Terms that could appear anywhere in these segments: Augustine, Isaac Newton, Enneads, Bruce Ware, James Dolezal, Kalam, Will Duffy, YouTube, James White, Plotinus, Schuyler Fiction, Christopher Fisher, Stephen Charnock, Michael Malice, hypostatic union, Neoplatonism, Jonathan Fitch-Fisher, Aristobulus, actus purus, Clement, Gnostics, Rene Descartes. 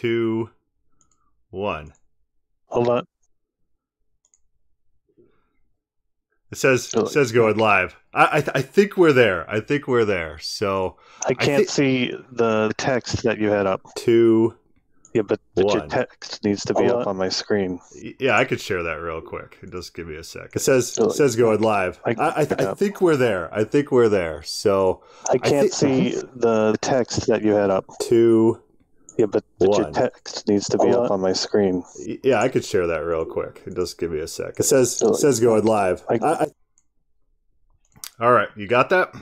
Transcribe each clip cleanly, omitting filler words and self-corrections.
two, one. Hold on. It says going live. I think we're there. I think we're there. So I can't see the text that you had up. Two. Yeah, but your text needs to be up on my screen. Yeah, I could share that real quick. Just give me a sec. It says going live. I think we're there. I think we're there. So I can't see the text that you had up. Two. Yeah, but your text needs to be up on my screen. Yeah, I could share that real quick. Just give me a sec. It says going live. All right, you got that?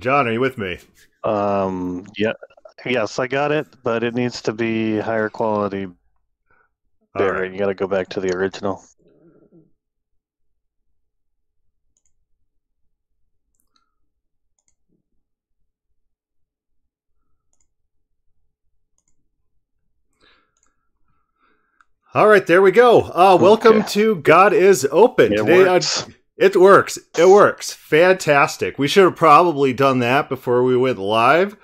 John, are you with me? Yes, I got it, but it needs to be higher quality. All right, you got to go back to the original. All right, there we go. Welcome to God is Open. It works. Fantastic. We should have probably done that before we went live,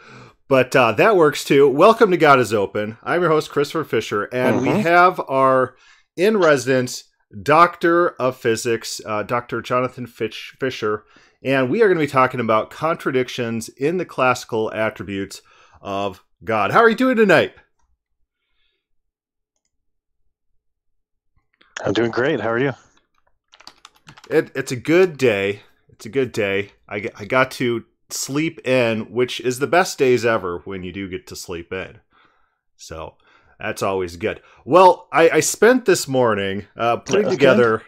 but that works too. Welcome to God is Open. I'm your host, Christopher Fisher, and we have our in-residence Doctor of Physics, Dr. Jonathan Fitch-Fisher, and we are going to be talking about contradictions in the classical attributes of God. How are you doing tonight? I'm doing great. How are you? It's a good day. It's a good day. I got to sleep in, which is the best days ever when you do get to sleep in. So that's always good. Well, I spent this morning putting together...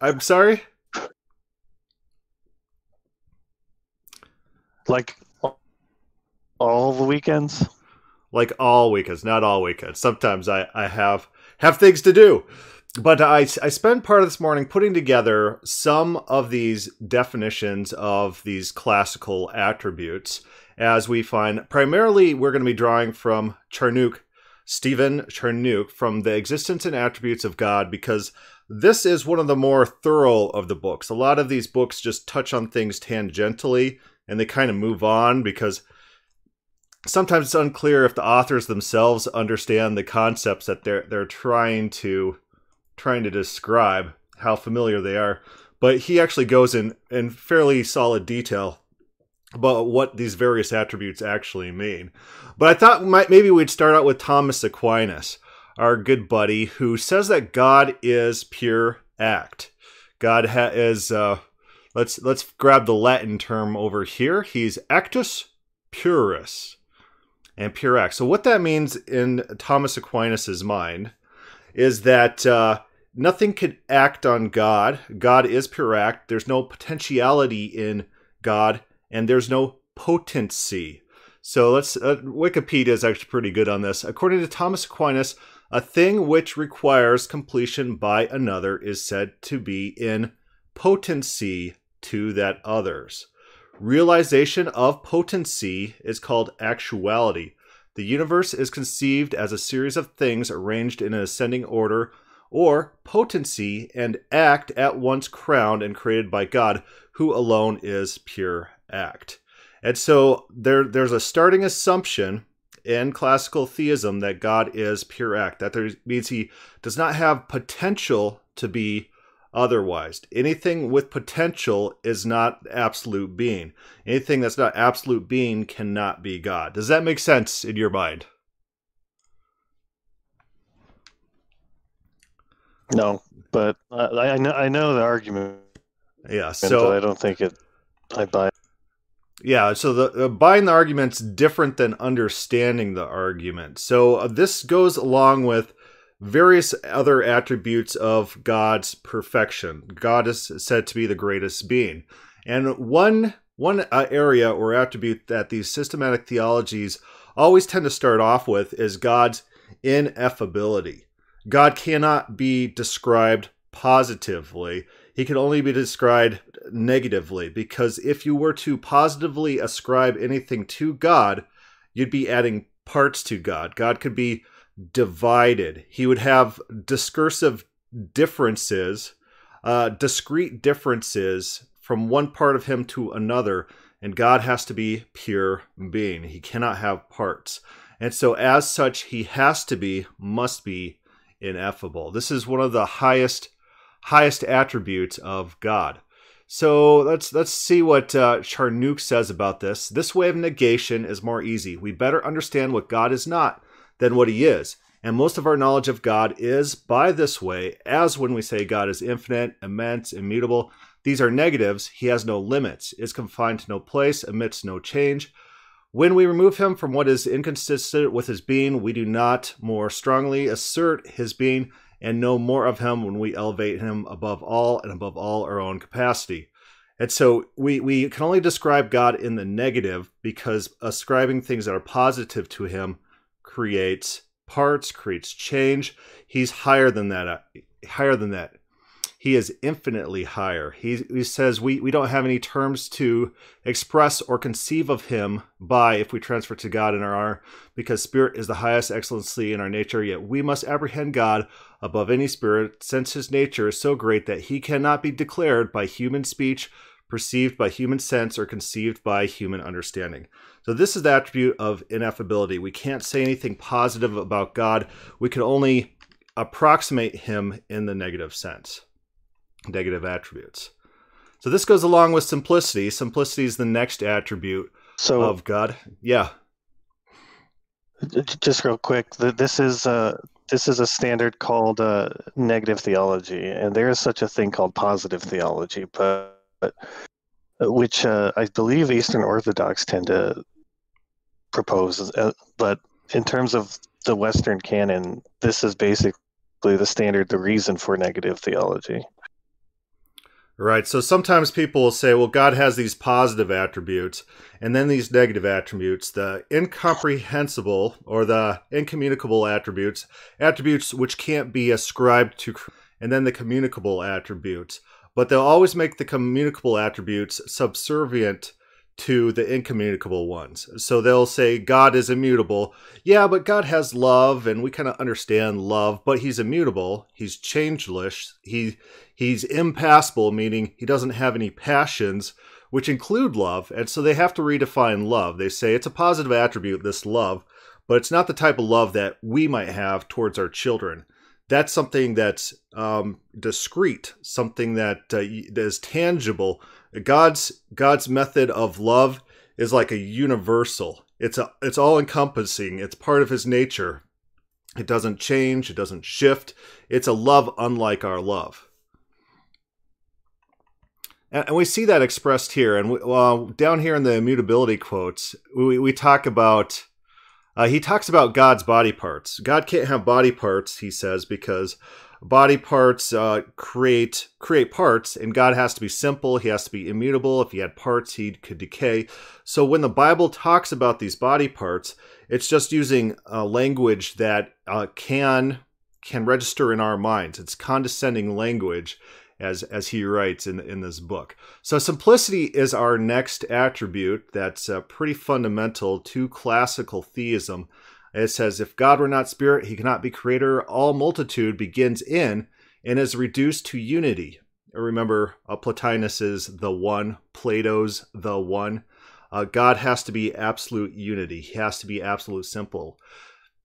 I'm sorry? Like all the weekends? Like all weekends. Not all weekends. Sometimes I have things to do. But I spent part of this morning putting together some of these definitions of these classical attributes as we find. Primarily, we're going to be drawing from Charnock, Stephen Charnock, from The Existence and Attributes of God, because this is one of the more thorough of the books. A lot of these books just touch on things tangentially, and they kind of move on because sometimes it's unclear if the authors themselves understand the concepts that they're trying to describe, how familiar they are. But he actually goes in fairly solid detail about what these various attributes actually mean. But I thought maybe we'd start out with Thomas Aquinas, our good buddy, who says that God is pure act. God is, let's grab the Latin term over here. He's actus purus and pure act. So what that means in Thomas Aquinas's mind is that nothing could act on God. God is pure act. There's no potentiality in God, and there's no potency. So let's Wikipedia is actually pretty good on this. According to Thomas Aquinas, a thing which requires completion by another is said to be in potency to that other's. Realization of potency is called actuality. The universe is conceived as a series of things arranged in an ascending order, or potency and act at once crowned and created by God, who alone is pure act. And so there's a starting assumption in classical theism that God is pure act. That means he does not have potential to be otherwise. Anything with potential is not absolute being. Anything that's not absolute being cannot be God. Does that make sense in your mind? No, but I know the argument. Yeah, so I don't think I buy it. Yeah, so the buying the argument's different than understanding the argument. So this goes along with various other attributes of God's perfection. God is said to be the greatest being. And one area or attribute that these systematic theologies always tend to start off with is God's ineffability. God cannot be described positively. He can only be described negatively, because if you were to positively ascribe anything to God, you'd be adding parts to God. God could be divided. He would have discursive differences, discrete differences from one part of him to another, And God has to be pure being. He cannot have parts. And so as such, he has to be, must be, ineffable. This is one of the highest attributes of God. So let's see what Charnock says about this. This way of negation is more easy. We better understand what God is not than what he is. And most of our knowledge of God is by this way, as when we say God is infinite, immense, immutable. These are negatives. He has no limits, is confined to no place, admits no change. When we remove him from what is inconsistent with his being, we do not more strongly assert his being and know more of him when we elevate him above all and above all our own capacity. And so we can only describe God in the negative because ascribing things that are positive to him creates parts, creates change. He's higher than that. He is infinitely higher. He says we don't have any terms to express or conceive of him by if we transfer to God in our honor, because spirit is the highest excellency in our nature, yet we must apprehend God above any spirit, since his nature is so great that he cannot be declared by human speech, perceived by human sense, or conceived by human understanding. So this is the attribute of ineffability. We can't say anything positive about God. We can only approximate him in the negative sense. Negative attributes. So this goes along with simplicity. Simplicity is the next attribute of God. Yeah. Just real quick, this is a standard called negative theology, and there is such a thing called positive theology, but which I believe Eastern Orthodox tend to propose. But in terms of the Western canon, this is basically the standard, the reason for negative theology. Right. So sometimes people will say, well, God has these positive attributes and then these negative attributes, the incomprehensible or the incommunicable attributes, attributes which can't be ascribed to, and then the communicable attributes. But they'll always make the communicable attributes subservient to the incommunicable ones. So they'll say God is immutable. Yeah, but God has love, and we kind of understand love, but he's immutable. He's changeless. He's impassible, meaning he doesn't have any passions, which include love. And so they have to redefine love. They say it's a positive attribute, this love, but it's not the type of love that we might have towards our children. That's something that's discrete, something that is tangible. God's method of love is like a universal. It's all encompassing. It's part of his nature. It doesn't change. It doesn't shift. It's a love unlike our love. And we see that expressed here. And we, down here in the immutability quotes, we talk about, he talks about God's body parts. God can't have body parts, he says, because body parts create parts, and God has to be simple. He has to be immutable. If he had parts, he could decay. So when the Bible talks about these body parts, it's just using language that can register in our minds. It's condescending language, as he writes in this book. So simplicity is our next attribute that's pretty fundamental to classical theism. It says, if God were not spirit, he cannot be creator. All multitude begins in and is reduced to unity. Remember, Plotinus is the one, Plato's the one. God has to be absolute unity. He has to be absolute simple.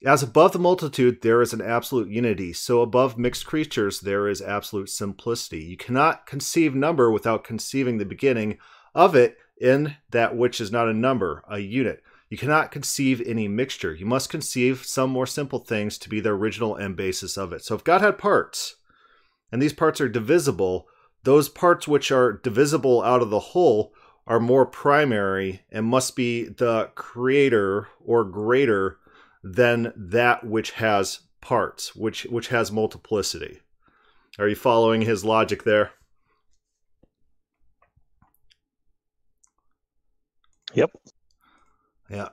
As above the multitude, there is an absolute unity. So above mixed creatures, there is absolute simplicity. You cannot conceive number without conceiving the beginning of it in that which is not a number, a unit. You cannot conceive any mixture. You must conceive some more simple things to be the original and basis of it. So if God had parts, and these parts are divisible, those parts which are divisible out of the whole are more primary and must be the creator or greater than that which has parts, which has multiplicity. Are you following his logic there? Yep. Yeah.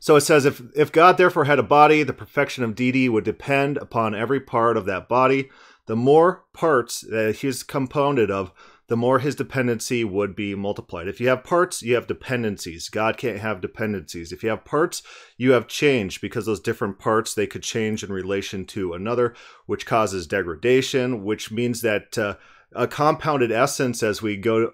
So it says, if God therefore had a body, the perfection of deity would depend upon every part of that body. The more parts that he's compounded of, the more his dependency would be multiplied. If you have parts, you have dependencies. God can't have dependencies. If you have parts, you have change, because those different parts, they could change in relation to another, which causes degradation, which means that a compounded essence, as we go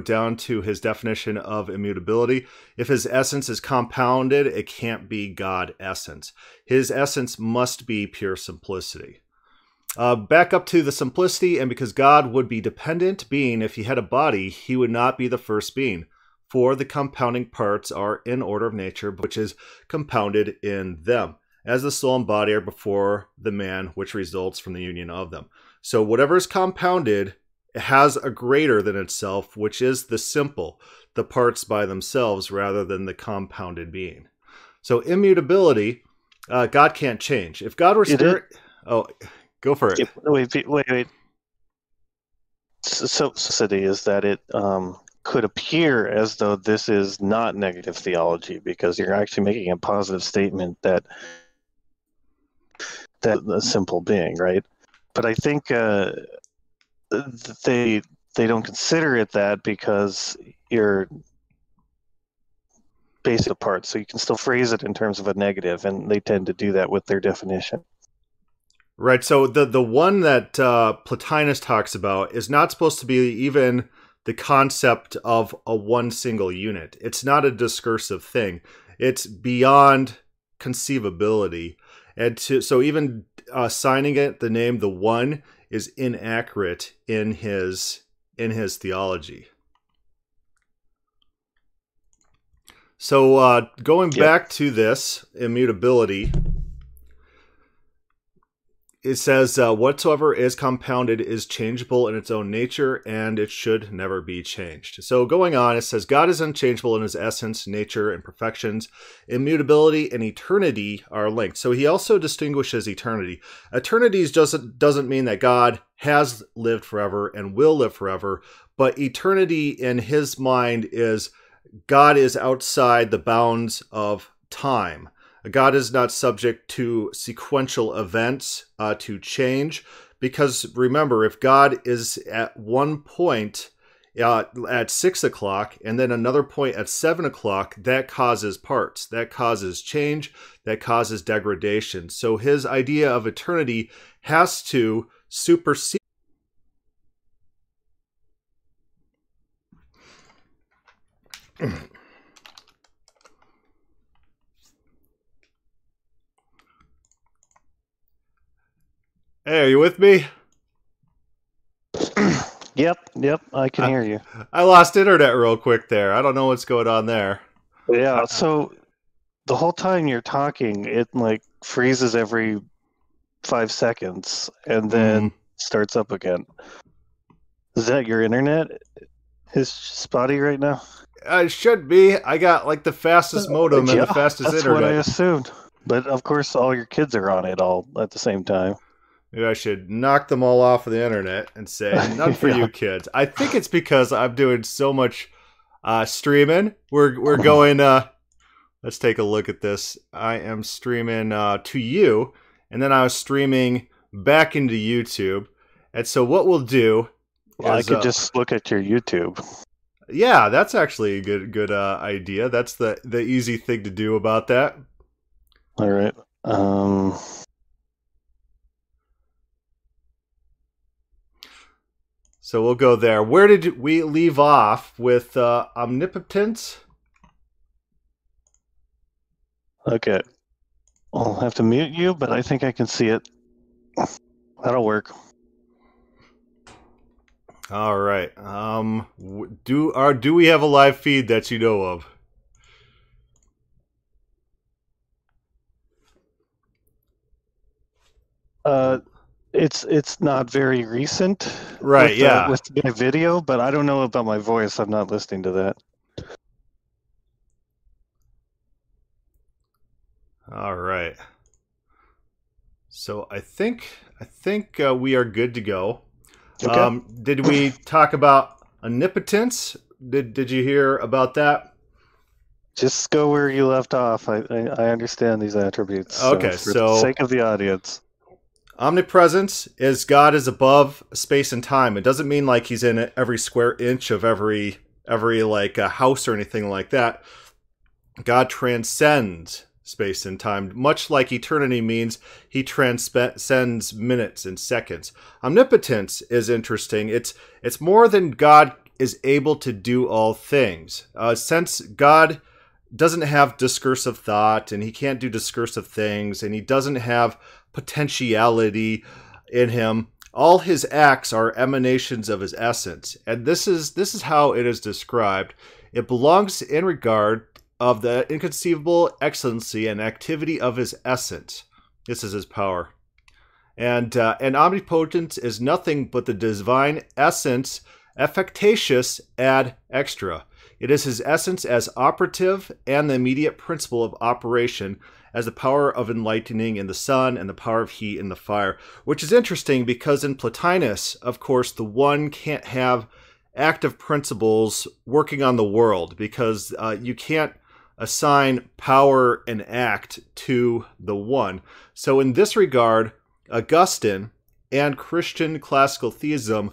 down to his definition of immutability. If his essence is compounded, it can't be God essence. His essence must be pure simplicity. Back up to the simplicity, and because God would be dependent being, if he had a body, he would not be the first being. For the compounding parts are in order of nature, which is compounded in them, as the soul and body are before the man, which results from the union of them. So whatever is compounded has a greater than itself, which is the simple, the parts by themselves, rather than the compounded being. So immutability, God can't change. If God were spirit... Oh, go for it. Wait. Simplicity is that it could appear as though this is not negative theology, because you're actually making a positive statement that... a simple being, right? But I think they don't consider it that, because you're basic parts, so you can still phrase it in terms of a negative, and they tend to do that with their definition. Right. So the one that Plotinus talks about is not supposed to be even the concept of a one single unit. It's not a discursive thing. It's beyond conceivability. And so even assigning it the name the one is inaccurate in his theology. So going back to this immutability, it says whatsoever is compounded is changeable in its own nature, and it should never be changed. So going on, it says God is unchangeable in his essence, nature, and perfections. Immutability and eternity are linked. So he also distinguishes eternity. Eternity doesn't mean that God has lived forever and will live forever, but eternity in his mind is God is outside the bounds of time. God is not subject to sequential events, to change, because remember, if God is at one point at 6 o'clock and then another point at 7 o'clock, that causes parts, that causes change, that causes degradation. So his idea of eternity has to supersede. Hey, are you with me? Yep, I can hear you. I lost internet real quick there. I don't know what's going on there. Yeah, so the whole time you're talking, it like freezes every 5 seconds and then starts up again. Is that your internet? Is spotty right now? It should be. I got like the fastest modem and the fastest internet. That's what I assumed. But of course, all your kids are on it all at the same time. Maybe I should knock them all off of the internet and say, not for you kids. I think it's because I'm doing so much streaming. We're going, let's take a look at this. I am streaming to you, and then I was streaming back into YouTube. And so what we'll do is, I could just look at your YouTube. Yeah, that's actually a good idea. That's the easy thing to do about that. All right. So we'll go there. Where did we leave off with omnipotence? Okay. I'll have to mute you, but I think I can see it. That'll work. All right. Do we have a live feed that you know of? It's not very recent, right? With my video, but I don't know about my voice. I'm not listening to that. All right. So I think we are good to go. Okay. Did we talk about omnipotence? Did you hear about that? Just go where you left off. I understand these attributes. Okay, so for the sake of the audience. Omnipresence is God is above space and time. It doesn't mean like he's in every square inch of every like a house or anything like that. God transcends space and time. Much like eternity means, he transcends minutes and seconds. Omnipotence is interesting. It's more than God is able to do all things. Since God doesn't have discursive thought, and he can't do discursive things, and he doesn't have potentiality in him, all his acts are emanations of his essence. And this is how it is described. It belongs in regard of the inconceivable excellency and activity of his essence. This is his power. And omnipotence is nothing but the divine essence, effectatious ad extra. It is his essence as operative and the immediate principle of operation, as the power of enlightening in the sun and the power of heat in the fire. Which is interesting because in Plotinus, of course, the one can't have active principles working on the world, because you can't assign power and act to the one. So in this regard, Augustine and Christian classical theism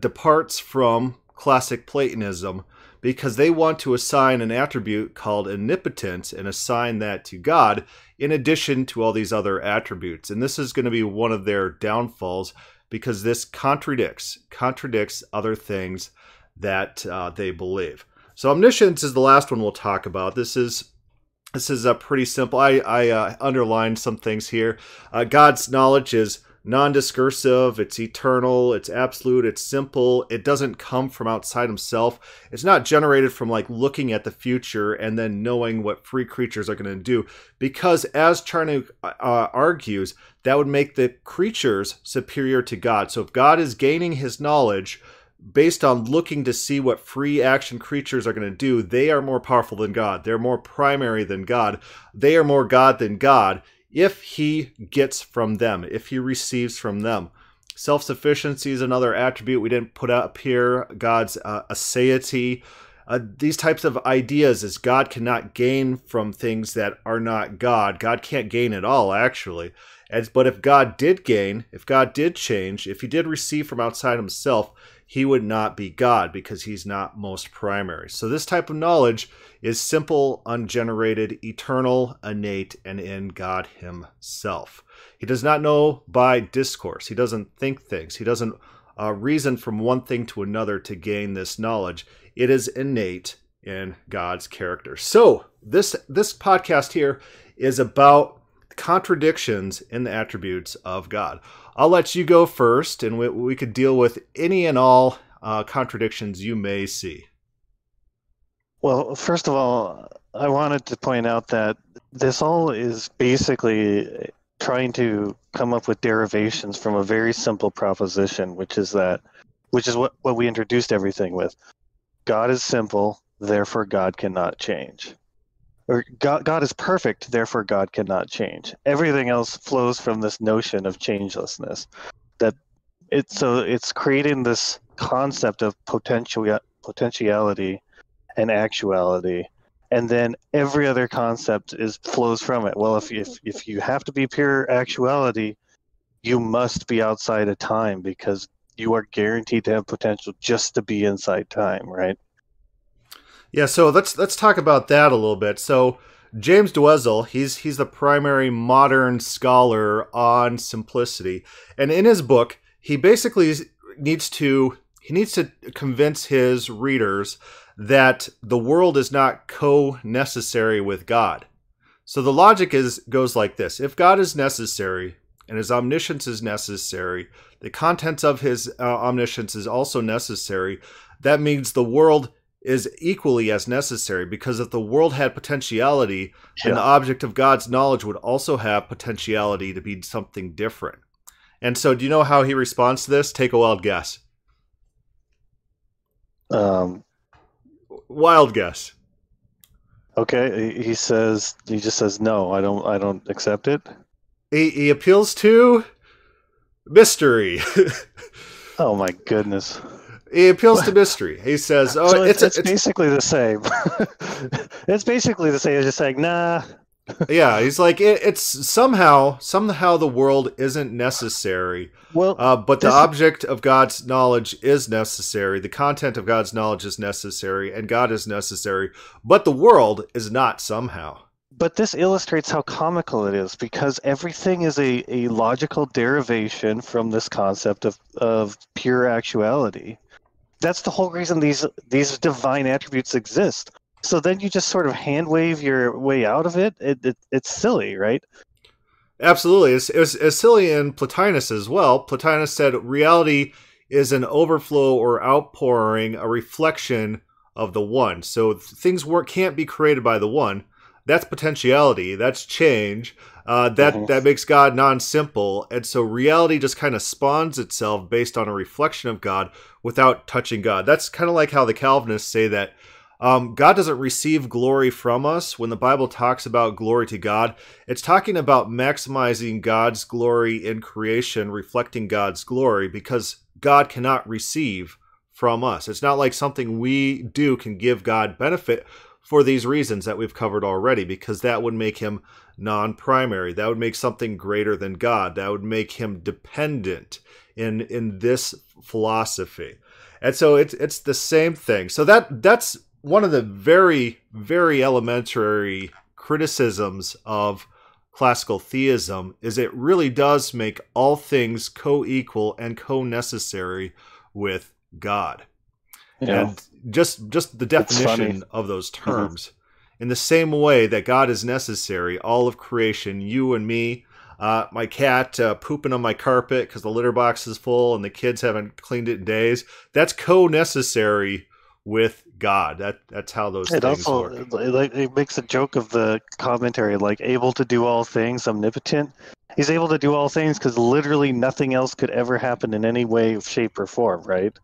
departs from classic Platonism, because they want to assign an attribute called omnipotence and assign that to God in addition to all these other attributes. And this is going to be one of their downfalls, because this contradicts other things that they believe. So omniscience is the last one we'll talk about. This is a pretty simple. I underlined some things here. God's knowledge is non-discursive, it's eternal, it's absolute, it's simple, it doesn't come from outside himself. It's not generated from like looking at the future and then knowing what free creatures are going to do, because as Charnock argues, that would make the creatures superior to God. So if God is gaining his knowledge based on looking to see what free action creatures are going to do, they are more powerful than God. They're more primary than God. They are more God than God. If he gets from them, if he receives from them. Self-sufficiency is another attribute we didn't put up here. God's aseity. These types of ideas is God cannot gain from things that are not God. God can't gain at all, actually. But if God did gain, if God did change, if he did receive from outside himself, he would not be God, because he's not most primary. So this type of knowledge is simple, ungenerated, eternal, innate, and in God himself. He does not know by discourse. He doesn't think things. He doesn't reason from one thing to another to gain this knowledge. It is innate in God's character. So this podcast here is about contradictions in the attributes of God. I'll let you go first, and we could deal with any and all contradictions you may see. Well, first of all, I wanted to point out that this all is basically trying to come up with derivations from a very simple proposition, which is what we introduced everything with. God is simple, therefore God cannot change. Or God is perfect, therefore God cannot change. Everything else flows from this notion of changelessness. So it's creating this concept of potentiality and actuality, and then every other concept flows from it. Well, if you have to be pure actuality, you must be outside of time, because you are guaranteed to have potential just to be inside time, right? Yeah, so let's talk about that a little bit. So James Dolezal, he's the primary modern scholar on simplicity, and in his book, he basically needs to convince his readers that the world is not co-necessary with God. So the logic goes like this: if God is necessary and his omniscience is necessary, the contents of his omniscience is also necessary. That means the world is equally as necessary, because if the world had potentiality, then the object of God's knowledge would also have potentiality to be something different. And so do you know how he responds to this? Take a wild guess. Wild guess. Okay, he just says no, I don't accept it. He appeals to mystery. Oh my goodness. He appeals to mystery. He says, "Oh, so it's basically the same." It's basically the same. It's just like, nah. Yeah, he's like, it's somehow the world isn't necessary. Well, but the object of God's knowledge is necessary. The content of God's knowledge is necessary, and God is necessary. But the world is not somehow. But this illustrates how comical it is, because everything is a logical derivation from this concept of pure actuality. That's the whole reason these divine attributes exist. So then you just sort of hand wave your way out of it. It's silly, right? Absolutely. It's silly in Plotinus as well. Plotinus said reality is an overflow or outpouring, a reflection of the one. So things can't be created by the one. That's potentiality. That's change. That makes God non-simple. And so reality just kind of spawns itself based on a reflection of God without touching God. That's kind of like how the Calvinists say that God doesn't receive glory from us. When the Bible talks about glory to God, it's talking about maximizing God's glory in creation, reflecting God's glory, because God cannot receive from us. It's not like something we do can give God benefit for these reasons that we've covered already, because that would make him non-primary. That would make something greater than God. That would make him dependent in this philosophy. And so it's the same thing. So that's one of the very, very elementary criticisms of classical theism, is it really does make all things co-equal and co-necessary with God. Yeah. And just the definition of those terms. Mm-hmm. In the same way that God is necessary, all of creation, you and me, my cat pooping on my carpet because the litter box is full and the kids haven't cleaned it in days, that's co-necessary with God. That's how those things also work. It makes a joke of the commentary, like, able to do all things, omnipotent. He's able to do all things because literally nothing else could ever happen in any way, shape, or form, right?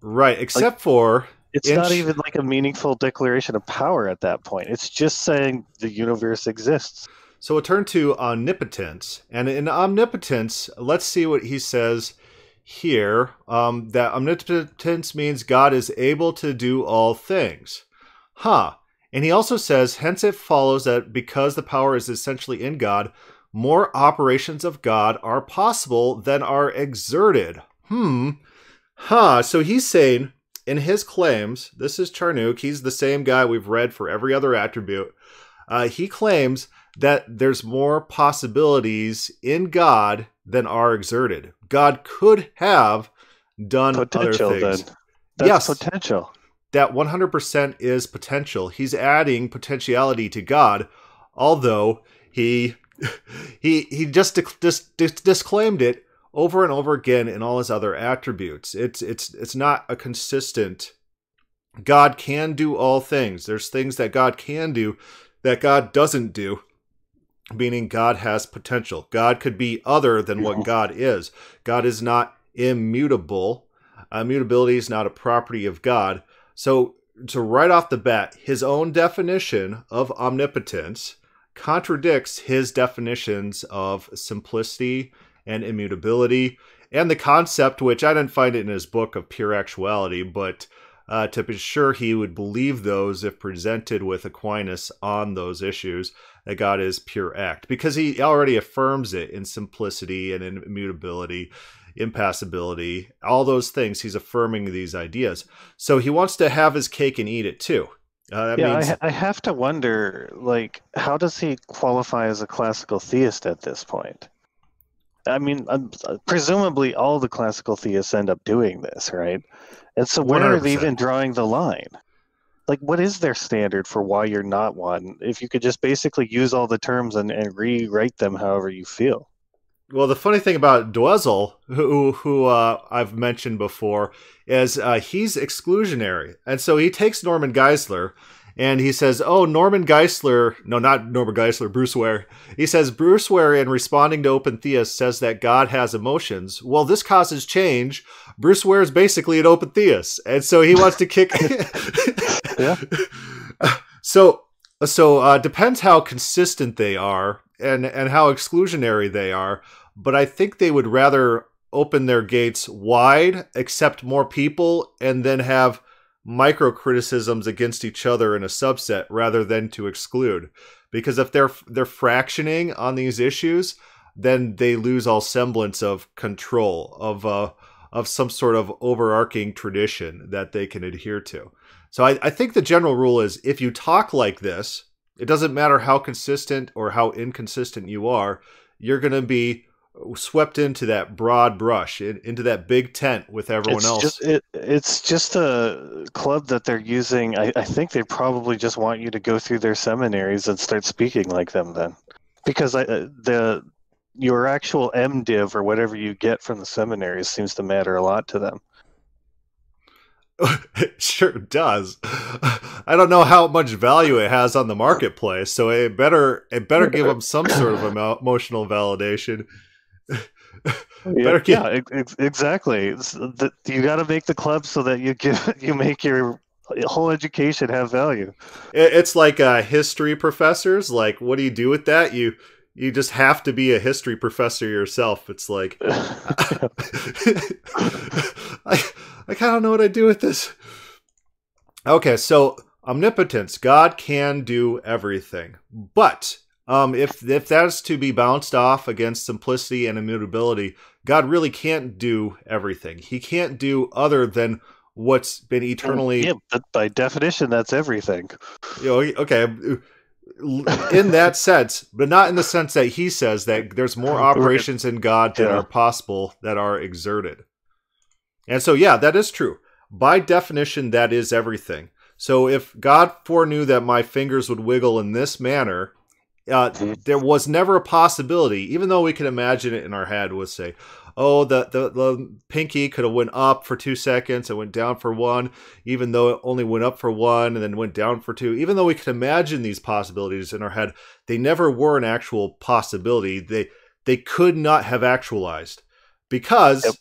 Right, except like, for... It's not even like a meaningful declaration of power at that point. It's just saying the universe exists. So we'll turn to omnipotence. And in omnipotence, let's see what he says here. That omnipotence means God is able to do all things. Huh. And he also says, hence it follows that because the power is essentially in God, more operations of God are possible than are exerted. So he's saying in his claims, this is Charnock, he's the same guy we've read for every other attribute. He claims that there's more possibilities in God than are exerted. God could have done potential, other things. Then. That's potential. That 100% is potential. He's adding potentiality to God, although he just disclaimed it over and over again in all his other attributes. It's not a consistent. God can do all things. There's things that God can do that God doesn't do, meaning God has potential. God could be other than what God is. God is not immutable. Immutability is not a property of God. So right off the bat, his own definition of omnipotence contradicts his definitions of simplicity and immutability, and the concept, which I didn't find it in his book, of pure actuality, but to be sure he would believe those if presented with Aquinas on those issues, that God is pure act, because he already affirms it in simplicity and in immutability, impassibility, all those things. He's affirming these ideas. So he wants to have his cake and eat it too. I have to wonder, like, how does he qualify as a classical theist at this point? I mean, presumably all the classical theists end up doing this, right? And so where 100%. Are they even drawing the line? Like, what is their standard for why you're not one, if you could just basically use all the terms and rewrite them however you feel? Well, the funny thing about Dolezal, who I've mentioned before, is he's exclusionary. And so he takes Norman Geisler, and he says, oh, Norman Geisler, no, not Norman Geisler, Bruce Ware. He says, Bruce Ware, in responding to open theists, says that God has emotions. Well, this causes change. Bruce Ware is basically an open theist. And so he wants to kick. Yeah. So depends how consistent they are and how exclusionary they are. But I think they would rather open their gates wide, accept more people, and then have micro criticisms against each other in a subset rather than to exclude, because if they're fractioning on these issues, then they lose all semblance of control of some sort of overarching tradition that they can adhere to. So I think the general rule is, if you talk like this It doesn't matter how consistent or how inconsistent you are, you're going to be swept into that broad brush, into that big tent with everyone else. It's just a club that they're using. I think they probably just want you to go through their seminaries and start speaking like them then. Because your actual MDiv or whatever you get from the seminaries seems to matter a lot to them. It sure does. I don't know how much value it has on the marketplace, so it better give them some sort of emotional validation. Exactly. You got to make the club so that you make your whole education have value. It's like history professors. Like, what do you do with that? You just have to be a history professor yourself. It's like, I kind of know what I do with this. Okay, so omnipotence. God can do everything. But if that is to be bounced off against simplicity and immutability, God really can't do everything. He can't do other than what's been eternally... Yeah, but by definition, that's everything. Okay, in that sense, but not in the sense that he says that there's more operations in God that are possible, that are exerted. And so, yeah, that is true. By definition, that is everything. So if God foreknew that my fingers would wiggle in this manner, there was never a possibility, even though we can imagine it in our head, would say, oh, the pinky could have went up for 2 seconds and went down for one, even though it only went up for one and then went down for two. Even though we can imagine these possibilities in our head, they never were an actual possibility. They could not have actualized because... Yep.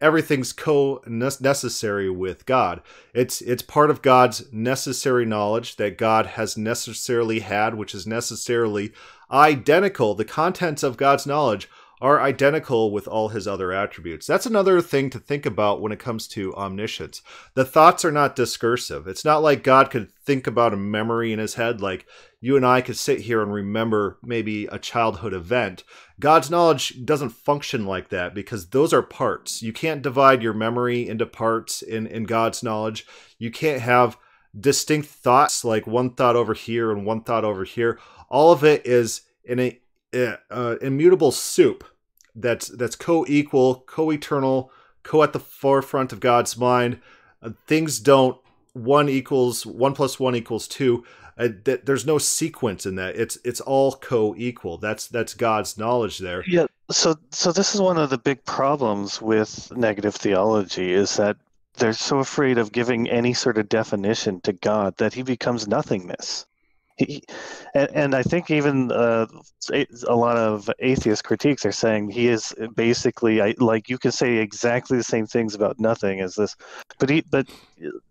Everything's co-necessary with God. It's part of God's necessary knowledge that God has necessarily had, which is necessarily identical. The contents of God's knowledge are identical with all his other attributes. That's another thing to think about when it comes to omniscience. The thoughts are not discursive. It's not like God could think about a memory in his head, like you and I could sit here and remember maybe a childhood event. God's knowledge doesn't function like that because those are parts. You can't divide your memory into parts in God's knowledge. You can't have distinct thoughts like one thought over here and one thought over here. All of it is in an immutable soup that's co-equal, co-eternal, co-at the forefront of God's mind. Things don't, one plus one equals two. There's no sequence in that. It's all co-equal. That's God's knowledge there. Yeah. So this is one of the big problems with negative theology is that they're so afraid of giving any sort of definition to God that he becomes nothingness. And I think even a lot of atheist critiques are saying he is basically like you can say exactly the same things about nothing as this, but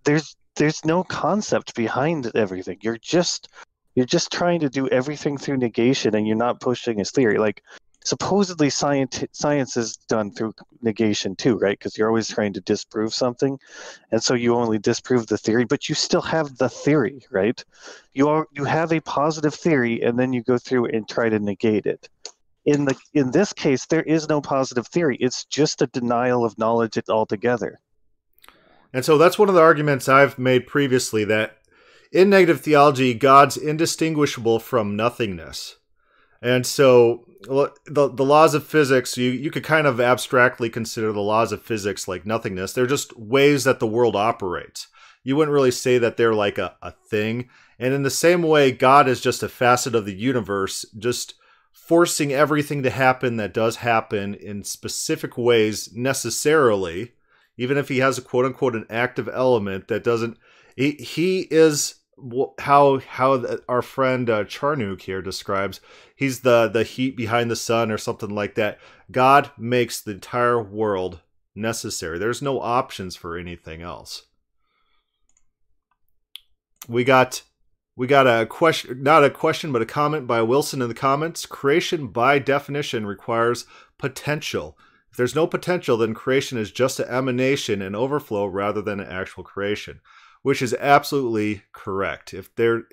there's no concept behind everything. You're just trying to do everything through negation, and you're not pushing his theory. Like supposedly science is done through negation too, right? Because you're always trying to disprove something, and so you only disprove the theory, but you still have the theory, right? You have a positive theory, and then you go through and try to negate it. In this case, there is no positive theory. It's just a denial of knowledge altogether. And so that's one of the arguments I've made previously, that in negative theology, God's indistinguishable from nothingness. And so the laws of physics, you could kind of abstractly consider the laws of physics like nothingness. They're just ways that the world operates. You wouldn't really say that they're like a thing. And in the same way, God is just a facet of the universe, just forcing everything to happen that does happen in specific ways necessarily. Even if he has a quote-unquote an active element that doesn't... He is how our friend Charnock here describes. He's the heat behind the sun or something like that. God makes the entire world necessary. There's no options for anything else. We got a question, not a question, but a comment by Wilson in the comments. Creation by definition requires potential. If there's no potential, then creation is just an emanation and overflow rather than an actual creation, which is absolutely correct. If there,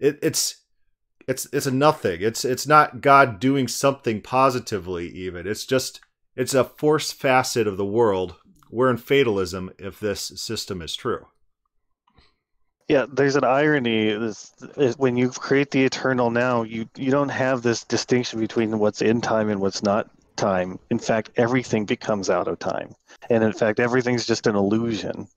it's a nothing. It's not God doing something positively even. It's a force facet of the world. We're in fatalism if this system is true. Yeah, there's an irony. When you create the eternal now, you don't have this distinction between what's in time and what's not time. In fact, everything becomes out of time. And in fact, everything's just an illusion.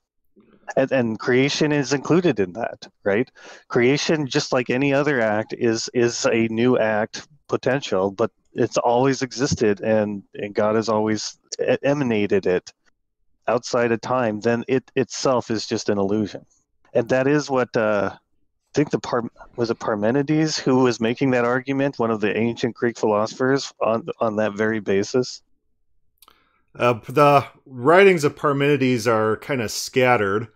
And creation is included in that, right? Creation, just like any other act, is a new act potential, but it's always existed, and God has always emanated it outside of time. Then it itself is just an illusion. And that is what I think Parmenides who was making that argument, one of the ancient Greek philosophers, on that very basis. The writings of Parmenides are kind of scattered.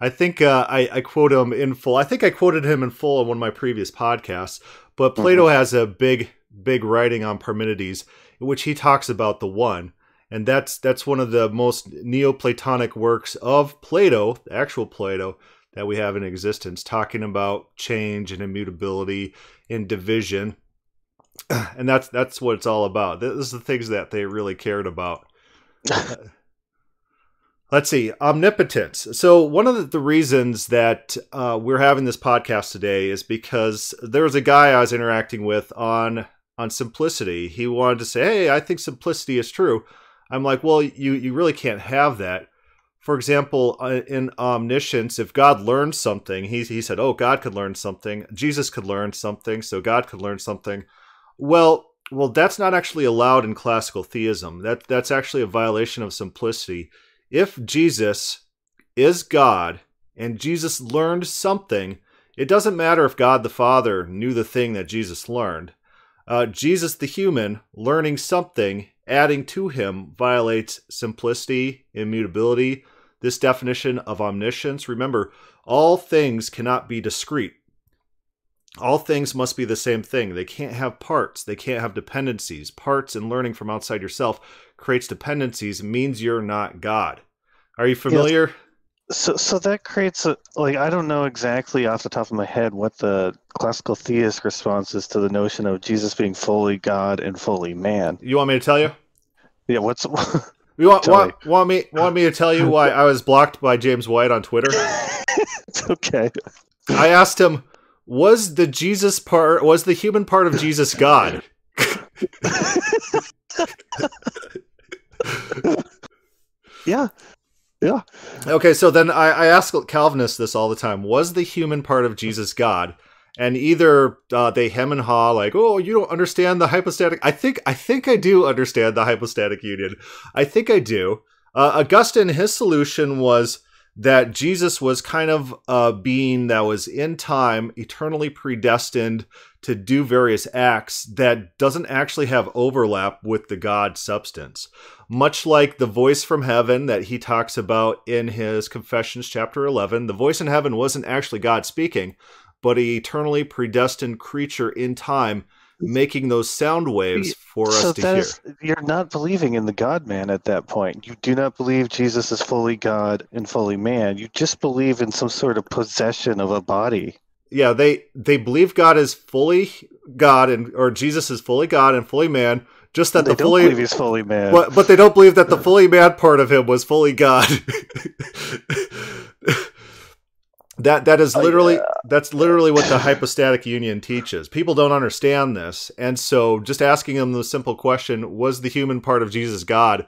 I think I quote him in full. I think I quoted him in full on one of my previous podcasts. But Plato has a big writing on Parmenides, in which he talks about the one. And that's one of the most Neoplatonic works of Plato, the actual Plato, that we have in existence, talking about change and immutability and division. And that's what it's all about. This is the things that they really cared about. Let's see, omnipotence. So one of the reasons that we're having this podcast today is because there was a guy I was interacting with on simplicity. He wanted to say, hey, I think simplicity is true. I'm like, well, you really can't have that. For example, in omniscience, if God learned something, he said, oh, God could learn something. Jesus could learn something, so God could learn something. Well, that's not actually allowed in classical theism. That's actually a violation of simplicity. If Jesus is God and Jesus learned something, it doesn't matter if God the Father knew the thing that Jesus learned. Jesus the human learning something, adding to him, violates simplicity, immutability, this definition of omniscience. Remember, all things cannot be discrete. All things must be the same thing. They can't have parts. They can't have dependencies. Parts and learning from outside yourself creates dependencies, means you're not God. Are you familiar? Yeah. So that creates I don't know exactly off the top of my head what the classical theist response is to the notion of Jesus being fully God and fully man. You want me to tell you? Yeah, want me to tell you why I was blocked by James White on Twitter? It's okay. I asked him, was the human part of Jesus God? Yeah. Yeah. Okay, so then I ask Calvinists this all the time. Was the human part of Jesus God? And either they hem and haw like, oh, you don't understand the hypostatic. I think I do understand the hypostatic union. I think I do. Augustine, his solution was that Jesus was kind of a being that was in time, eternally predestined to do various acts that doesn't actually have overlap with the God substance. Much like the voice from heaven that he talks about in his Confessions, chapter 11, the voice in heaven wasn't actually God speaking, but an eternally predestined creature in time making those sound waves for us to hear. You're not believing in the God-man at that point. You do not believe Jesus is fully God and fully man. You just believe in some sort of possession of a body. Yeah, they believe God is fully God, or Jesus is fully God and fully man. Just that they don't believe he's fully man. But they don't believe that the fully man part of him was fully God. That's literally what the hypostatic union teaches. People don't understand this, and so just asking them the simple question, was the human part of Jesus God,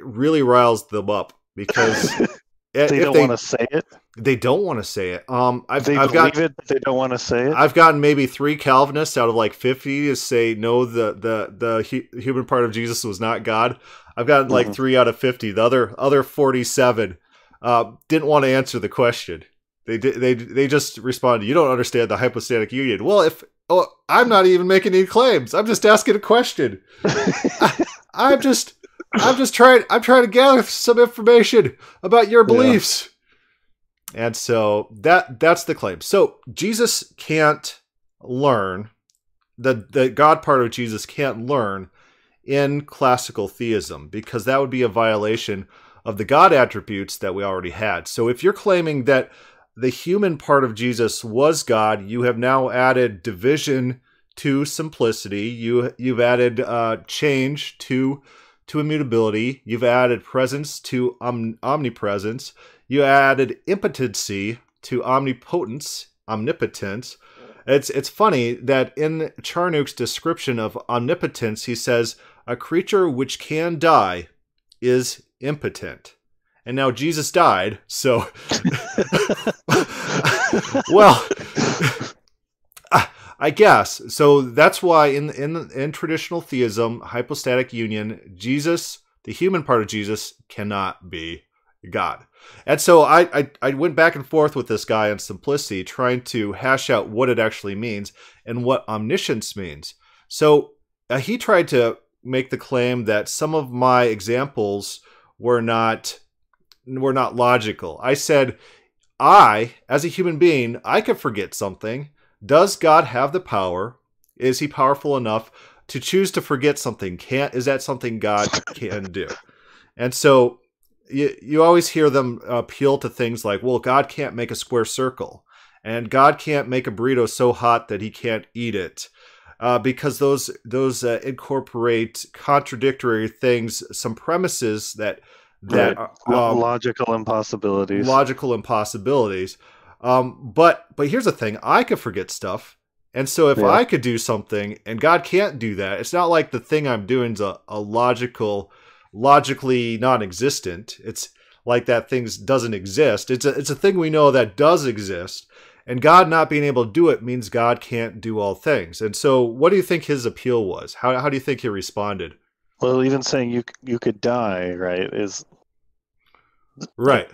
really riles them up, because they don't want to say it. They don't want to say it. I've gotten maybe 3 Calvinists out of like 50 to say no, the human part of Jesus was not God. I've gotten like 3 out of 50. The other 47 didn't want to answer the question. They just responded, you don't understand the hypostatic union. Well, I'm not even making any claims. I'm just asking a question. I'm trying to gather some information about your beliefs. Yeah. And so that's the claim. So Jesus can't learn, the God part of Jesus can't learn in classical theism, because that would be a violation of the God attributes that we already had. So if you're claiming that the human part of Jesus was God, you have now added division to simplicity. You've added change to immutability. You've added presence to omnipresence. You added impotency to omnipotence, omnipotence. It's funny that in Charnock's description of omnipotence, he says, a creature which can die is impotent. And now Jesus died, so... Well... I guess. So that's why in traditional theism, hypostatic union, Jesus, the human part of Jesus, cannot be God. And so I went back and forth with this guy on simplicity, trying to hash out what it actually means and what omniscience means. So he tried to make the claim that some of my examples were not logical. I said, as a human being, I could forget something. Does God have the power? Is he powerful enough to choose to forget something? Is that something God can do? And so you always hear them appeal to things like, well, God can't make a square circle, and God can't make a burrito so hot that he can't eat it, because those incorporate contradictory things, some premises that right. Logical impossibilities. Logical impossibilities. But here's the thing, I could forget stuff. And so if yeah. I could do something and God can't do that, it's not like the thing I'm doing is logically non-existent. It's like that thing doesn't exist. It's a thing we know that does exist, and God not being able to do it means God can't do all things. And so what do you think his appeal was? How do you think he responded? Well, even saying you could die, right, is... Right.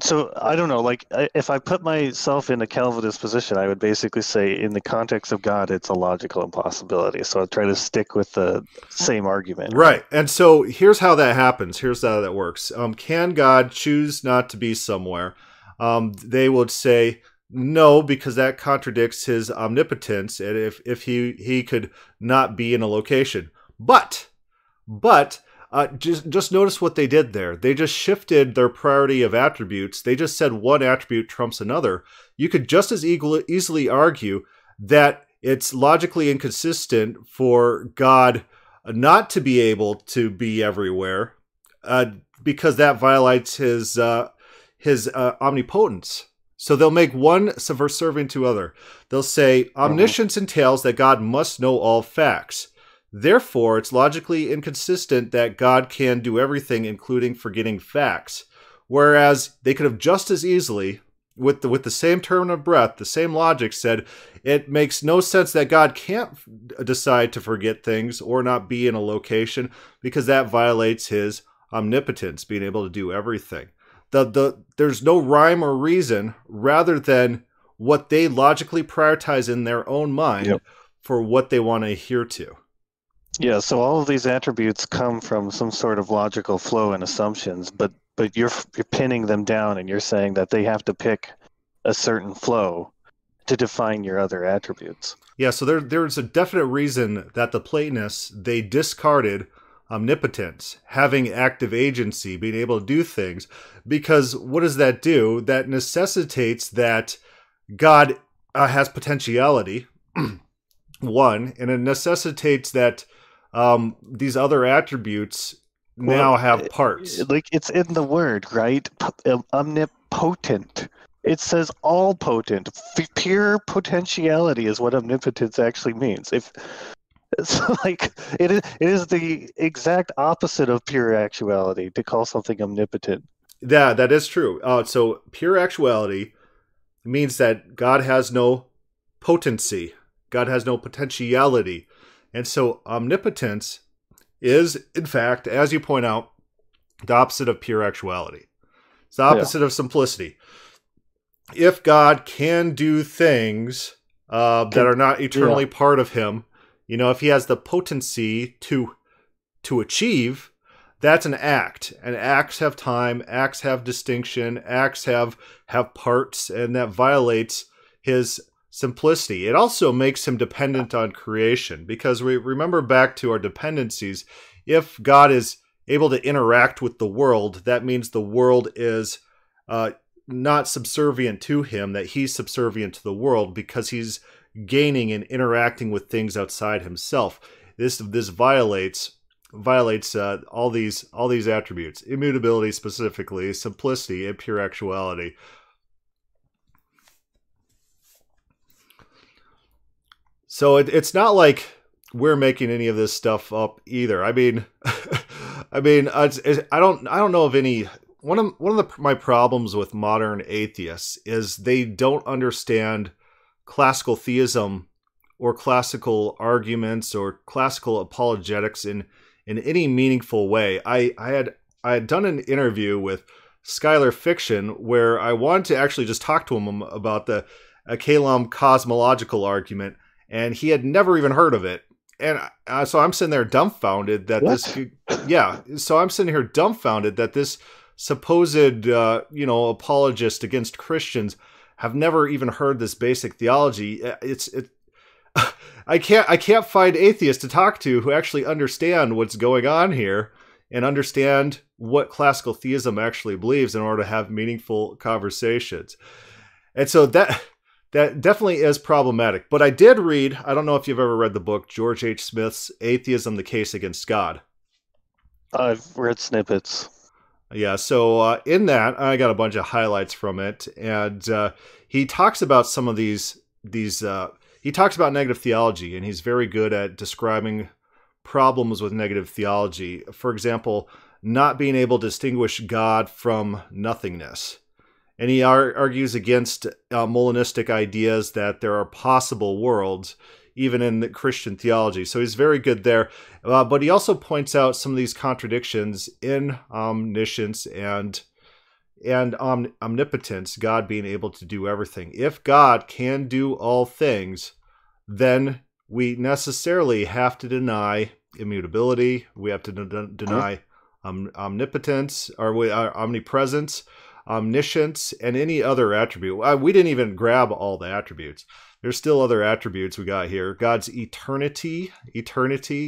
So I don't know, like if I put myself in a Calvinist position, I would basically say in the context of God, it's a logical impossibility. So I'll try to stick with the same argument. Right. And so here's how that happens. Here's how that works. Can God choose not to be somewhere? They would say no, because that contradicts his omnipotence. And if he could not be in a location, just notice what they did there. They just shifted their priority of attributes. They just said one attribute trumps another. You could just as easily argue that it's logically inconsistent for God not to be able to be everywhere, because that violates his omnipotence. So they'll make one subservient to other. They'll say omniscience entails that God must know all facts. Therefore, it's logically inconsistent that God can do everything, including forgetting facts. Whereas they could have just as easily, with the same turn of breath, the same logic, said it makes no sense that God can't decide to forget things or not be in a location, because that violates his omnipotence, being able to do everything. There's no rhyme or reason, rather than what they logically prioritize in their own mind yep. for what they want to adhere to. Yeah, so all of these attributes come from some sort of logical flow and assumptions, but you're pinning them down, and you're saying that they have to pick a certain flow to define your other attributes. Yeah, so there's a definite reason that the Platonists, they discarded omnipotence, having active agency, being able to do things, because what does that do? That necessitates that God has potentiality, one, and it necessitates that these other attributes now have parts. Like, it's in the word, right? Omnipotent. It says all potent. Pure potentiality is what omnipotence actually means. If it's like it is the exact opposite of pure actuality to call something omnipotent. Yeah, that is true. So pure actuality means that God has no potency. God has no potentiality. And so omnipotence is, in fact, as you point out, the opposite of pure actuality. It's the opposite of simplicity. If God can do things that are not eternally part of him, you know, if he has the potency to achieve, that's an act. And acts have time, acts have distinction, acts have parts, and that violates his simplicity. It also makes him dependent on creation, because we remember back to our dependencies. If God is able to interact with the world, that means the world is not subservient to him, that he's subservient to the world because he's gaining and interacting with things outside himself. This violates all these attributes: immutability, specifically simplicity, and pure actuality. So it's not like we're making any of this stuff up either. I mean, I don't know of any. One of my problems with modern atheists is they don't understand classical theism or classical arguments or classical apologetics in any meaningful way. I had done an interview with Schuyler Fiction where I wanted to actually just talk to him about the Kalam cosmological argument, and he had never even heard of it. And so I'm sitting there dumbfounded that this supposed apologist against Christians have never even heard this basic theology. I can't find atheists to talk to who actually understand what's going on here and understand what classical theism actually believes in order to have meaningful conversations. And so that definitely is problematic. But I did read, I don't know if you've ever read the book, George H. Smith's Atheism, The Case Against God. I've read snippets. Yeah, so in that, I got a bunch of highlights from it. And he talks about some of he talks about negative theology, and he's very good at describing problems with negative theology. For example, not being able to distinguish God from nothingness. And he argues against Molinistic ideas that there are possible worlds, even in the Christian theology. So he's very good there. But he also points out some of these contradictions in omniscience and omnipotence, God being able to do everything. If God can do all things, then we necessarily have to deny immutability. We have to deny omnipotence, or omnipresence, omniscience, and any other attribute. We didn't even grab all the attributes. There's still other attributes we got here. God's eternity,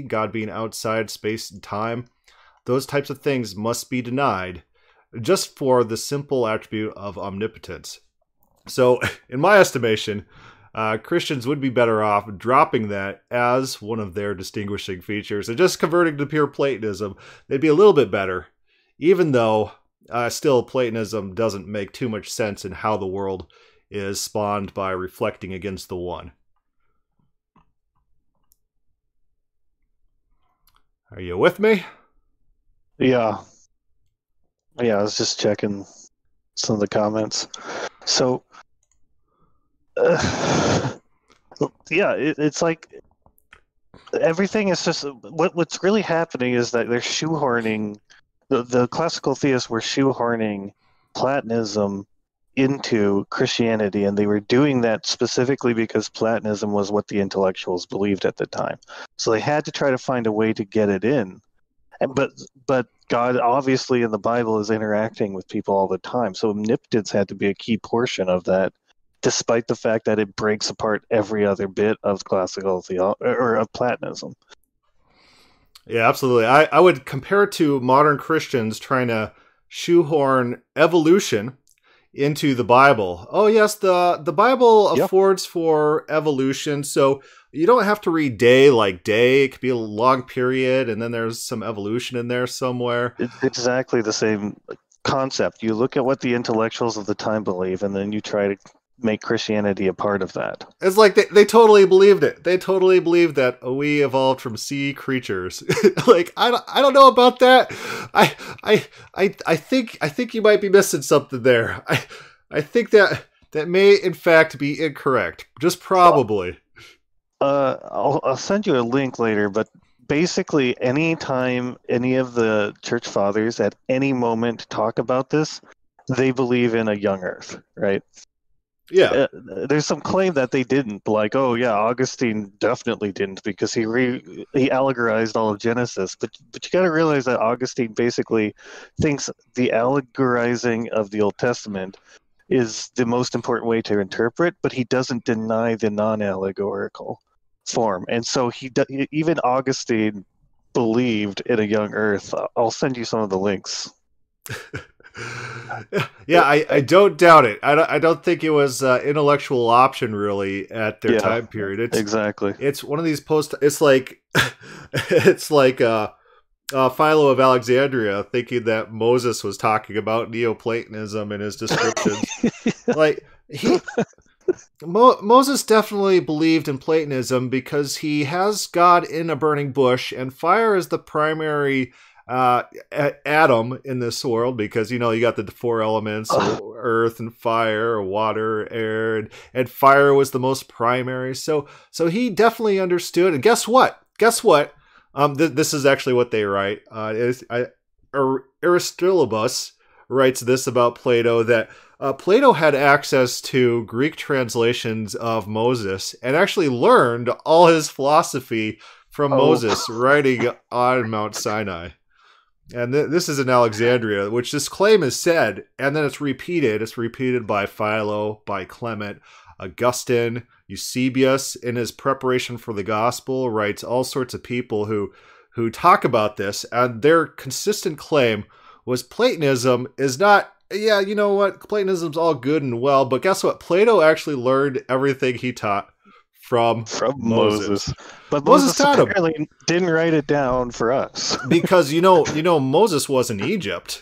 God being outside space and time. Those types of things must be denied just for the simple attribute of omnipotence. So, in my estimation, Christians would be better off dropping that as one of their distinguishing features and just converting to pure Platonism. They'd be a little bit better, even though still Platonism doesn't make too much sense in how the world is spawned by reflecting against the one. Are you with me? Yeah. Yeah, I was just checking some of the comments. So, yeah, it's like everything is just what's really happening is that they're shoehorning the classical theists were shoehorning Platonism into Christianity, and they were doing that specifically because Platonism was what the intellectuals believed at the time. So they had to try to find a way to get it in. But God obviously in the Bible is interacting with people all the time, so omnipotence had to be a key portion of that, despite the fact that it breaks apart every other bit of classical theology or of Platonism. Yeah, absolutely. I would compare it to modern Christians trying to shoehorn evolution into the Bible. Oh yes, the Bible affords for evolution, so you don't have to read day like day. It could be a long period, and then there's some evolution in there somewhere. It's exactly the same concept. You look at what the intellectuals of the time believe, and then you try to make Christianity a part of that. It's like they totally believed it. They totally believed that we evolved from sea creatures. Like, I don't know about that. I think you might be missing something there. I think that may in fact be incorrect. Just probably. I'll send you a link later, but basically any time any of the church fathers at any moment talk about this, they believe in a young earth, right? Yeah, there's some claim that they didn't, like, oh yeah, Augustine definitely didn't because he allegorized all of Genesis. But you got to realize that Augustine basically thinks the allegorizing of the Old Testament is the most important way to interpret, but he doesn't deny the non-allegorical form. And so even Augustine believed in a young earth. I'll send you some of the links. Yeah, I don't doubt it. I don't think it was intellectual option really at their time period. It's one of these like Philo of Alexandria thinking that Moses was talking about Neoplatonism in his descriptions. Like he Moses definitely believed in Platonism because he has God in a burning bush, and fire is the primary atom in this world, because, you know, you got the four elements, earth and fire, water, air, and fire was the most primary. So he definitely understood. And guess what? This is actually what they write. Aristobulus writes this about Plato, that Plato had access to Greek translations of Moses and actually learned all his philosophy from Moses writing on Mount Sinai. And this is in Alexandria, which this claim is said, and then it's repeated. It's repeated by Philo, by Clement, Augustine, Eusebius, in his preparation for the gospel, writes all sorts of people who talk about this, and their consistent claim was Platonism is not, yeah, you know what, Platonism's all good and well, but guess what? Plato actually learned everything he taught from Moses. But Moses taught apparently him. Didn't write it down for us. Because, you know, Moses was in Egypt.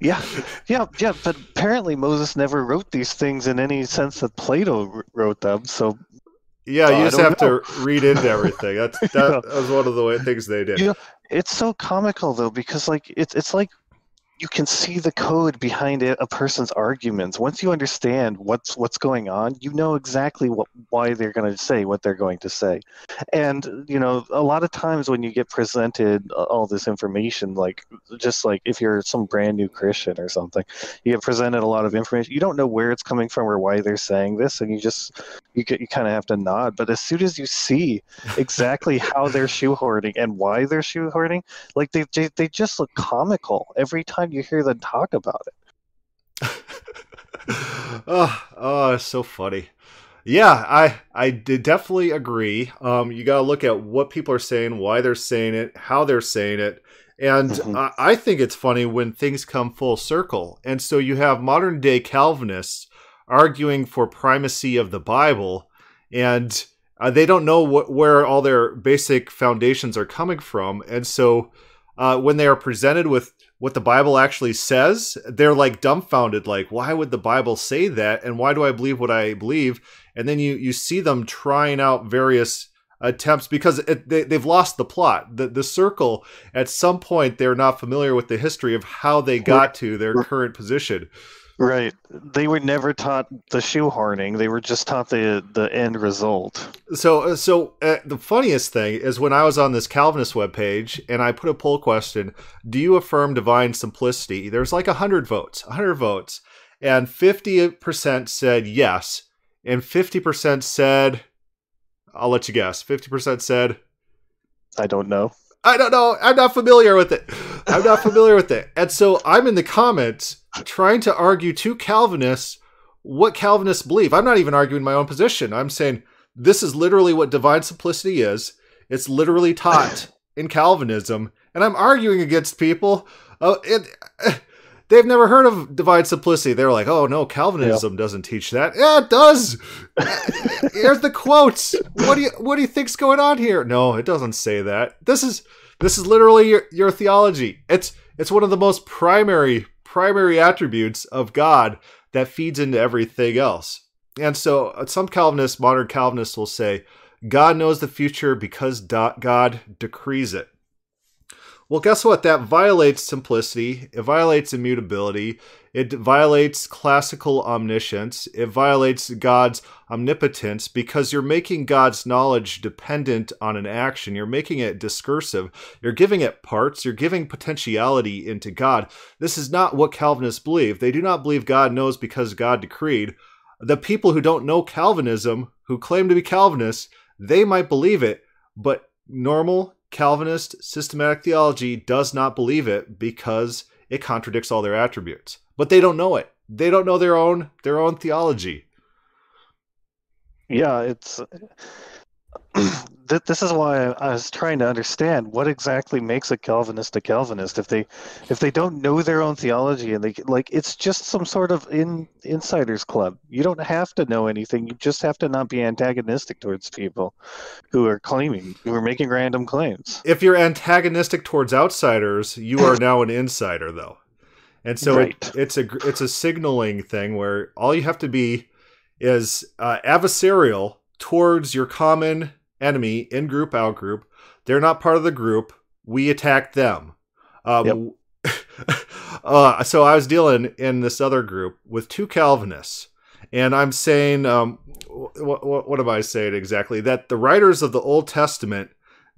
Yeah, but apparently Moses never wrote these things in any sense that Plato wrote them, so... Yeah, you just have to read into everything. That was one of the things they did. You know, it's so comical, though, because like it's like you can see the code behind a person's arguments. Once you understand what's going on, you know exactly why they're going to say what they're going to say. And, you know, a lot of times when you get presented all this information, like if you're some brand new Christian or something, you get presented a lot of information. You don't know where it's coming from or why they're saying this, and you kind of have to nod. But as soon as you see exactly how they're shoehorning and why they're shoehorning, like they just look comical every time you hear them talk about it. oh, it's so funny. Yeah, I definitely agree. You got to look at what people are saying, why they're saying it, how they're saying it. And I think it's funny when things come full circle. And so you have modern day Calvinists arguing for primacy of the Bible, and they don't know where all their basic foundations are coming from. And so when they are presented with what the Bible actually says, they're like dumbfounded, like, why would the Bible say that? And why do I believe what I believe? And then you see them trying out various attempts because they've lost the plot. The circle, at some point, they're not familiar with the history of how they got to their current position. Right. They were never taught the shoehorning. They were just taught the end result. So the funniest thing is when I was on this Calvinist webpage and I put a poll question, do you affirm divine simplicity? There's like 100 votes. And 50% said yes. And 50% said, I'll let you guess. 50% said, I don't know. I'm not familiar with it. And so I'm in the comments trying to argue to Calvinists what Calvinists believe. I'm not even arguing my own position. I'm saying this is literally what divine simplicity is. It's literally taught in Calvinism. And I'm arguing against people. They've never heard of divine simplicity. They're like, oh, no, Calvinism doesn't teach that. Yeah, it does. Here's the quotes. What do you think's going on here? No, it doesn't say that. This is literally your theology. It's one of the most primary attributes of God that feeds into everything else. And so some Calvinists, modern Calvinists, will say, God knows the future because God decrees it. Well, guess what? That violates simplicity. It violates immutability. It violates classical omniscience. It violates God's omnipotence because you're making God's knowledge dependent on an action. You're making it discursive. You're giving it parts. You're giving potentiality into God. This is not what Calvinists believe. They do not believe God knows because God decreed. The people who don't know Calvinism, who claim to be Calvinists, they might believe it, but normal Calvinist systematic theology does not believe it because it contradicts all their attributes. But they don't know it. They don't know their own theology. Yeah, it's this is why I was trying to understand what exactly makes a Calvinist if they don't know their own theology, and they like it's just some sort of insiders club. You don't have to know anything. You just have to not be antagonistic towards people who are making random claims. If you're antagonistic towards outsiders, you are now an insider, though, and so right. It's a signaling thing where all you have to be is adversarial towards your common enemy, in group, out group. They're not part of the group. We attack them. So I was dealing in this other group with two Calvinists, and I'm saying, what am I saying exactly? That the writers of the Old Testament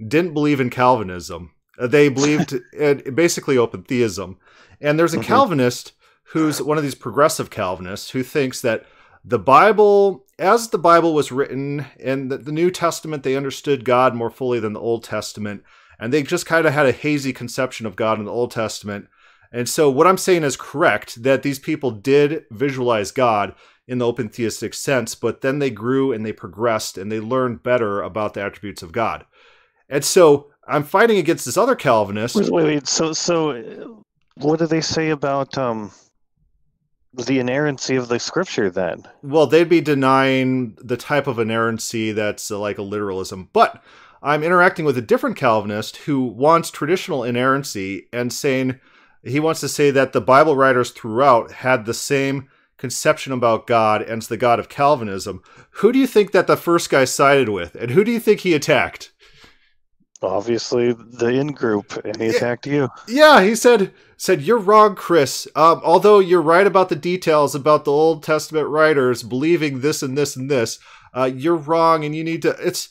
didn't believe in Calvinism. They believed in basically open theism. And there's a Calvinist who's one of these progressive Calvinists who thinks that the Bible, as the Bible was written, and the New Testament, they understood God more fully than the Old Testament. And they just kind of had a hazy conception of God in the Old Testament. And so what I'm saying is correct, that these people did visualize God in the open theistic sense, but then they grew and they progressed and they learned better about the attributes of God. And so I'm fighting against this other Calvinist. Wait. So what do they say about the inerrancy of the scripture then? Well, they'd be denying the type of inerrancy that's like a literalism. But I'm interacting with a different Calvinist who wants traditional inerrancy and saying he wants to say that the Bible writers throughout had the same conception about God and the God of Calvinism. Who do you think that the first guy sided with? And who do you think he attacked? Obviously the in-group, and he attacked you. Yeah, he said, you're wrong, Chris. Although you're right about the details about the Old Testament writers believing this and this and this, you're wrong and you need to... It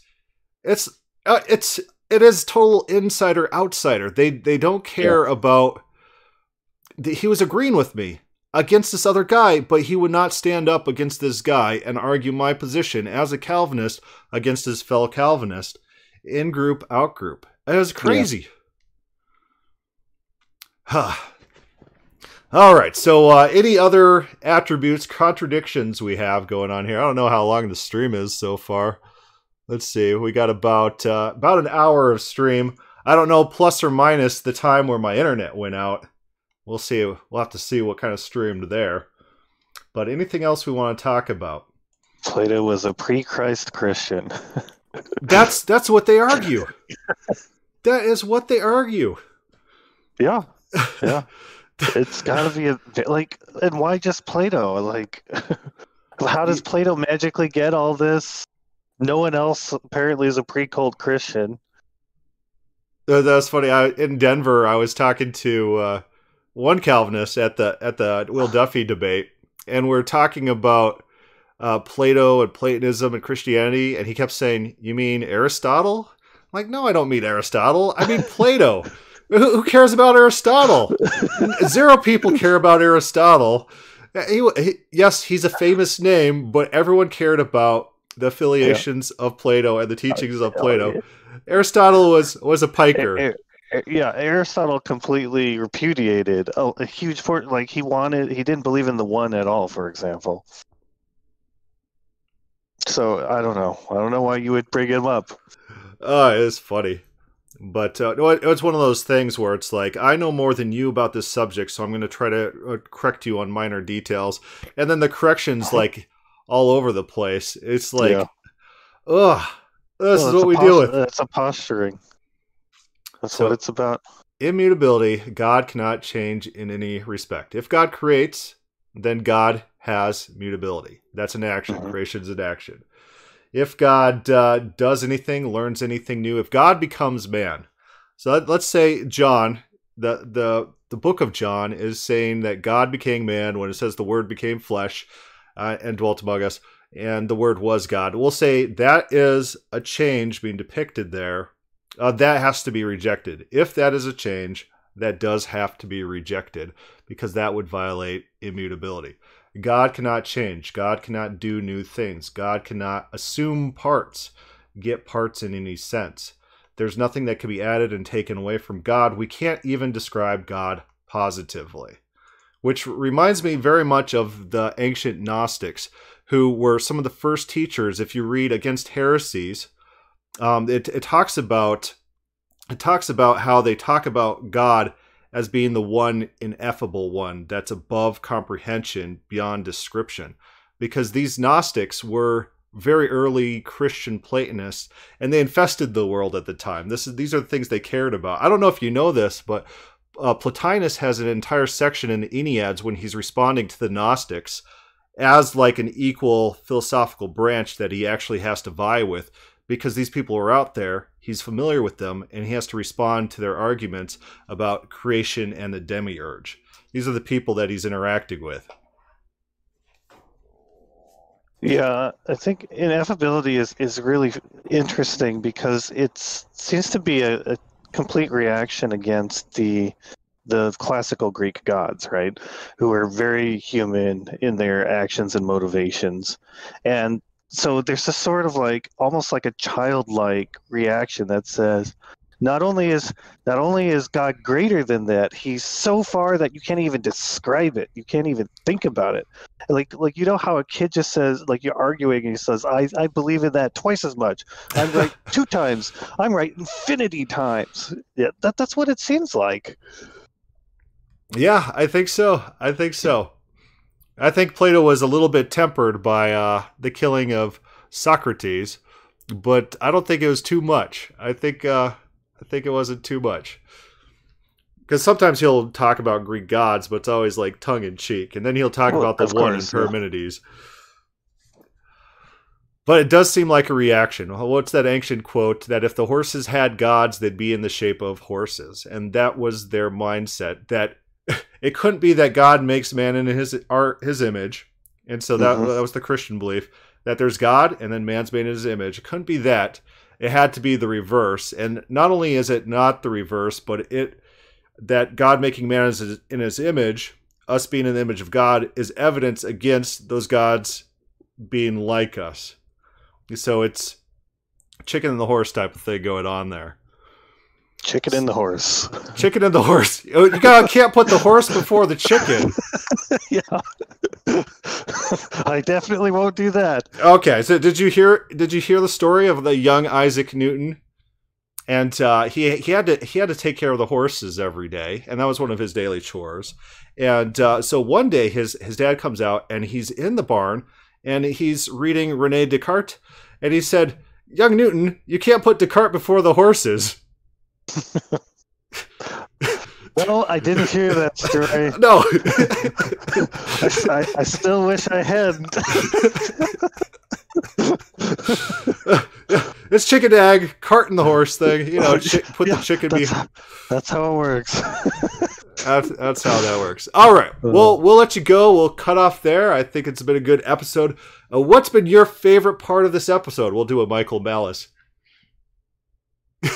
is total insider-outsider. They don't care about... He was agreeing with me against this other guy, but he would not stand up against this guy and argue my position as a Calvinist against his fellow Calvinist. In group, out group. It was crazy. Yeah. All right. So, any other attributes, contradictions we have going on here? I don't know how long the stream is so far. Let's see. We got about an hour of stream. I don't know, plus or minus the time where my internet went out. We'll see. We'll have to see what kind of streamed there. But anything else we want to talk about? Plato was a pre-Christ Christian. That's what they argue. That is what they argue. Yeah. Yeah. It's gotta be and why just Plato? Like, how does Plato magically get all this? No one else apparently is a pre-cult Christian. That's funny. In Denver, I was talking to one Calvinist at the Will Duffy debate, and we're talking about Plato and Platonism and Christianity, and he kept saying, "You mean Aristotle?" I'm like, "No, I don't mean Aristotle. I mean Plato." Who cares about Aristotle? Zero people care about Aristotle. Yes, he's a famous name, but everyone cared about the affiliations of Plato and the teachings of Plato. Aristotle was a piker. Yeah, Aristotle completely repudiated a huge part. Like, he didn't believe in the one at all, for example. So I don't know. I don't know why you would bring him up. It's funny. But it's one of those things where it's like, I know more than you about this subject, so I'm going to try to correct you on minor details. And then the correction's like all over the place. It's like, this is what we deal with. It's a posturing. That's what it's about. Immutability. God cannot change in any respect. If God creates, then God has mutability. That's an action. Creation's an action. If God does anything, learns anything new, if God becomes man. So let's say John, the book of John is saying that God became man when it says the word became flesh and dwelt among us, and the word was God. We'll say that is a change being depicted there. That has to be rejected. If that is a change, that does have to be rejected, because that would violate immutability. God cannot change. God cannot do new things. God cannot assume parts, get parts in any sense. There's nothing that can be added and taken away from God. We can't even describe God positively, which reminds me very much of the ancient Gnostics, who were some of the first teachers. If you read Against Heresies, it talks about how they talk about God as being the one ineffable one that's above comprehension, beyond description. Because these Gnostics were very early Christian Platonists, and they infested the world at the time. These are the things they cared about. I don't know if you know this, but Plotinus has an entire section in the Enneads when he's responding to the Gnostics, as like an equal philosophical branch that he actually has to vie with, because these people are out there, he's familiar with them, and he has to respond to their arguments about creation and the demiurge. These are the people that he's interacting with. Yeah, I think ineffability is really interesting because it seems to be a complete reaction against the classical Greek gods, right? Who are very human in their actions and motivations. And so there's a sort of like, almost like a childlike reaction that says, not only is God greater than that, he's so far that you can't even describe it. You can't even think about it. Like you know how a kid just says, like you're arguing and he says, I believe in that twice as much. I'm right 2 times. I'm right infinity times. Yeah, that's what it seems like. Yeah, I think so. I think so. I think Plato was a little bit tempered by the killing of Socrates, but I don't think it was too much. I think it wasn't too much. Because sometimes he'll talk about Greek gods, but it's always like tongue-in-cheek. And then he'll talk about the one in Parmenides. But it does seem like a reaction. What's that ancient quote? That if the horses had gods, they'd be in the shape of horses. And that was their mindset. That it couldn't be that God makes man in his image. And so that was the Christian belief. That there's God, and then man's made in his image. It couldn't be that. It had to be the reverse, and not only is it not the reverse, but that God making man is in his image, us being in the image of God, is evidence against those gods being like us. So it's chicken and the horse type of thing going on there. Chicken and the horse. Chicken and the horse. You can't put the horse before the chicken. Yeah. I definitely won't do that. Okay, so did you hear the story of the young Isaac Newton? And he had to take care of the horses every day, and that was one of his daily chores. And so one day his dad comes out and he's in the barn and he's reading Rene Descartes, and he said, "Young Newton, you can't put Descartes before the horses." Well, I didn't hear that story. No. I still wish I hadn't. It's chicken egg, cart and the horse thing. You know, put the chicken behind. That's how it works. That's how that works. All right. We'll let you go. We'll cut off there. I think it's been a good episode. What's been your favorite part of this episode? We'll do a Michael Malice.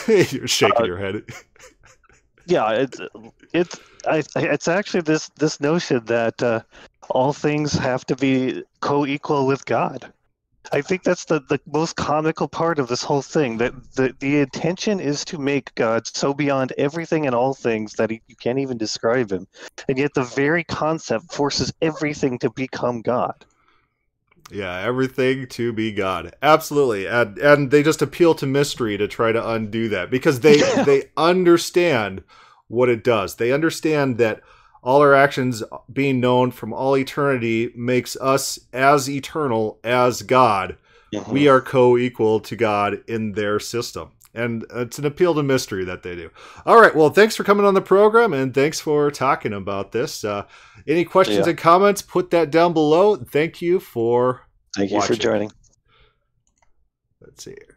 You're shaking your head. Yeah, it's actually this notion that all things have to be co-equal with God. I think that's the most comical part of this whole thing, that the intention is to make God so beyond everything and all things that you can't even describe him. And yet the very concept forces everything to become God. Yeah, everything to be God. Absolutely. And they just appeal to mystery to try to undo that, because they understand what it does. They understand that all our actions being known from all eternity makes us as eternal as God. Mm-hmm. We are co-equal to God in their system. And it's an appeal to mystery that they do. All right. Well, thanks for coming on the program, and thanks for talking about this. Any questions and comments, put that down below. Thank you for watching. Thank you for joining. Let's see here.